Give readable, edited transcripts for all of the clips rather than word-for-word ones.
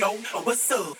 yo, what's up?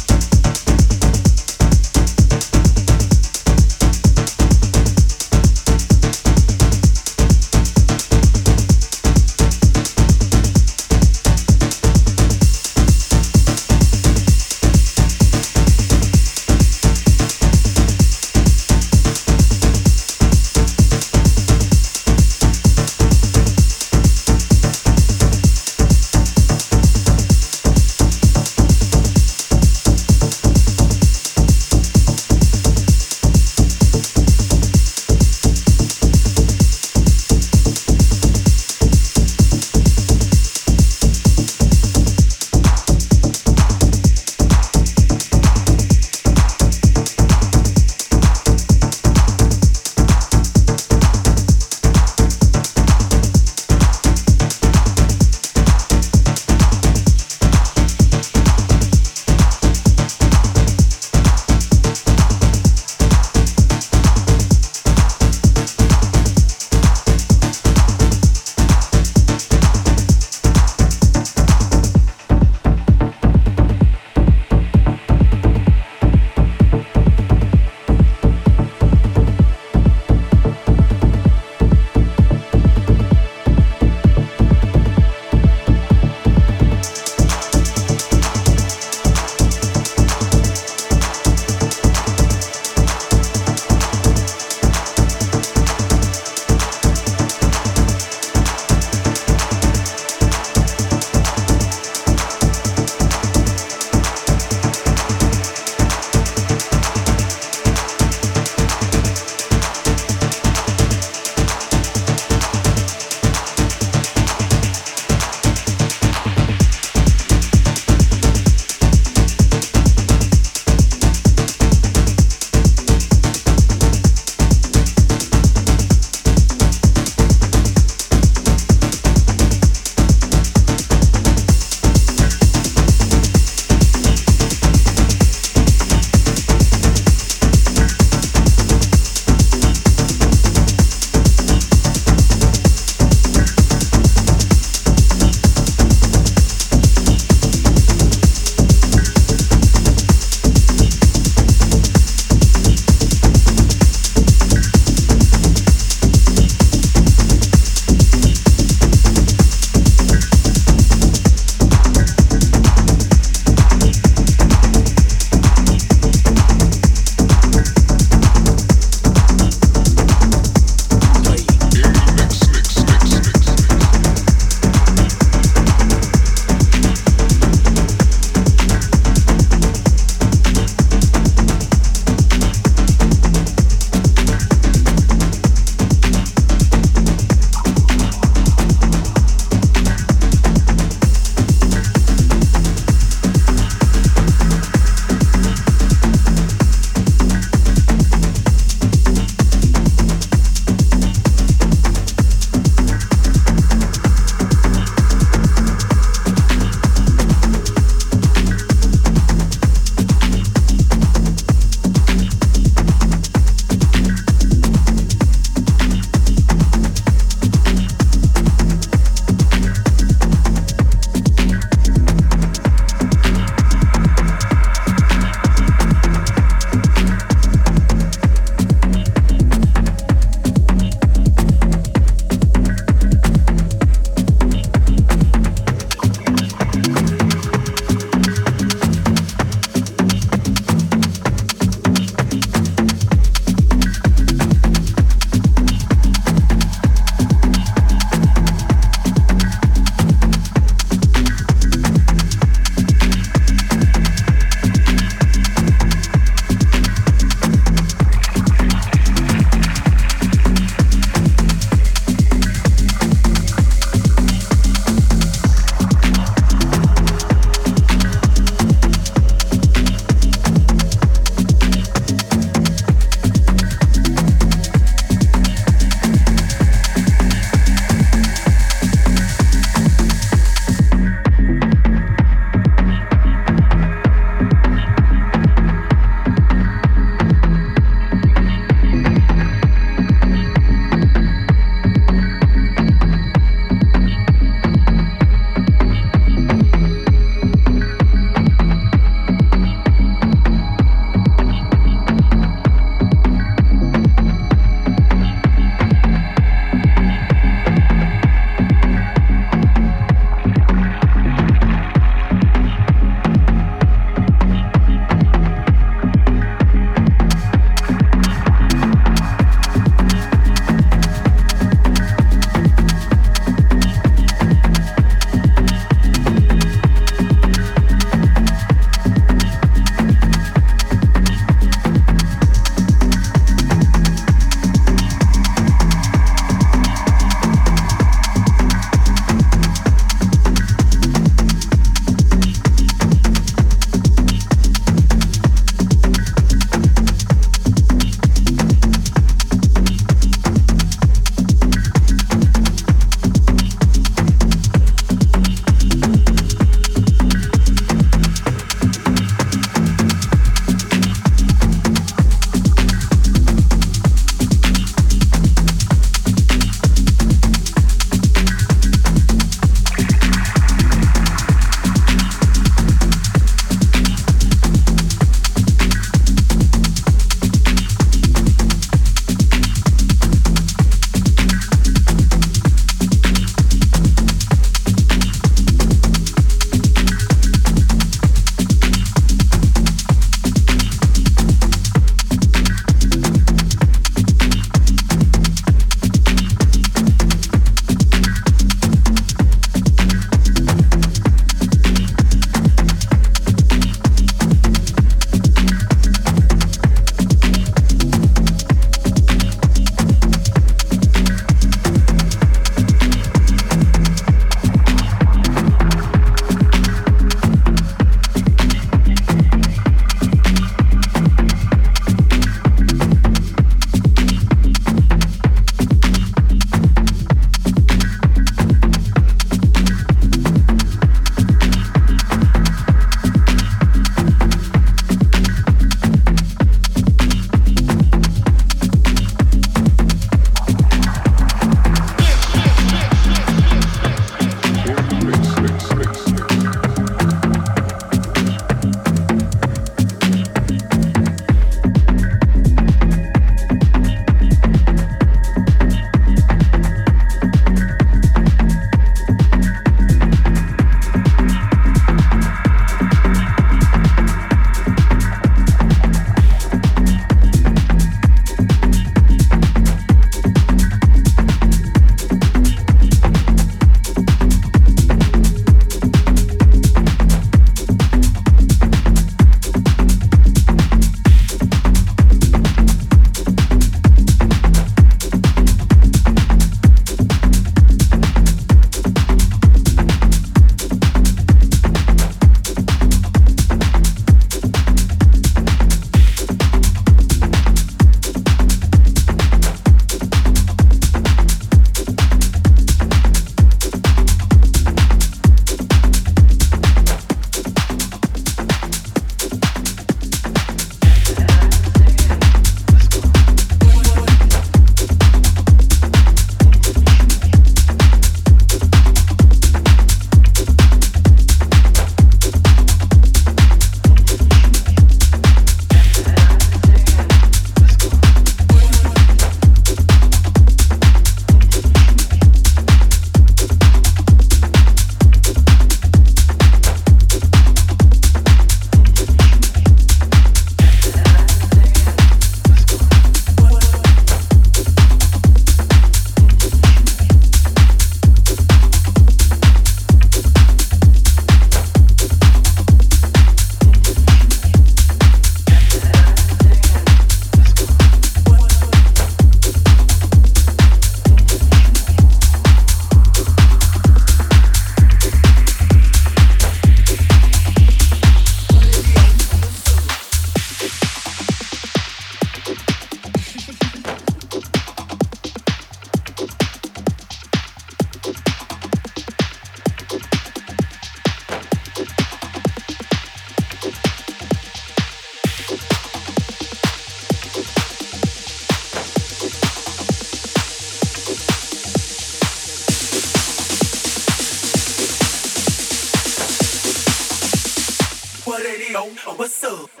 know what's up. What's up?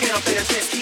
Can't play a chance.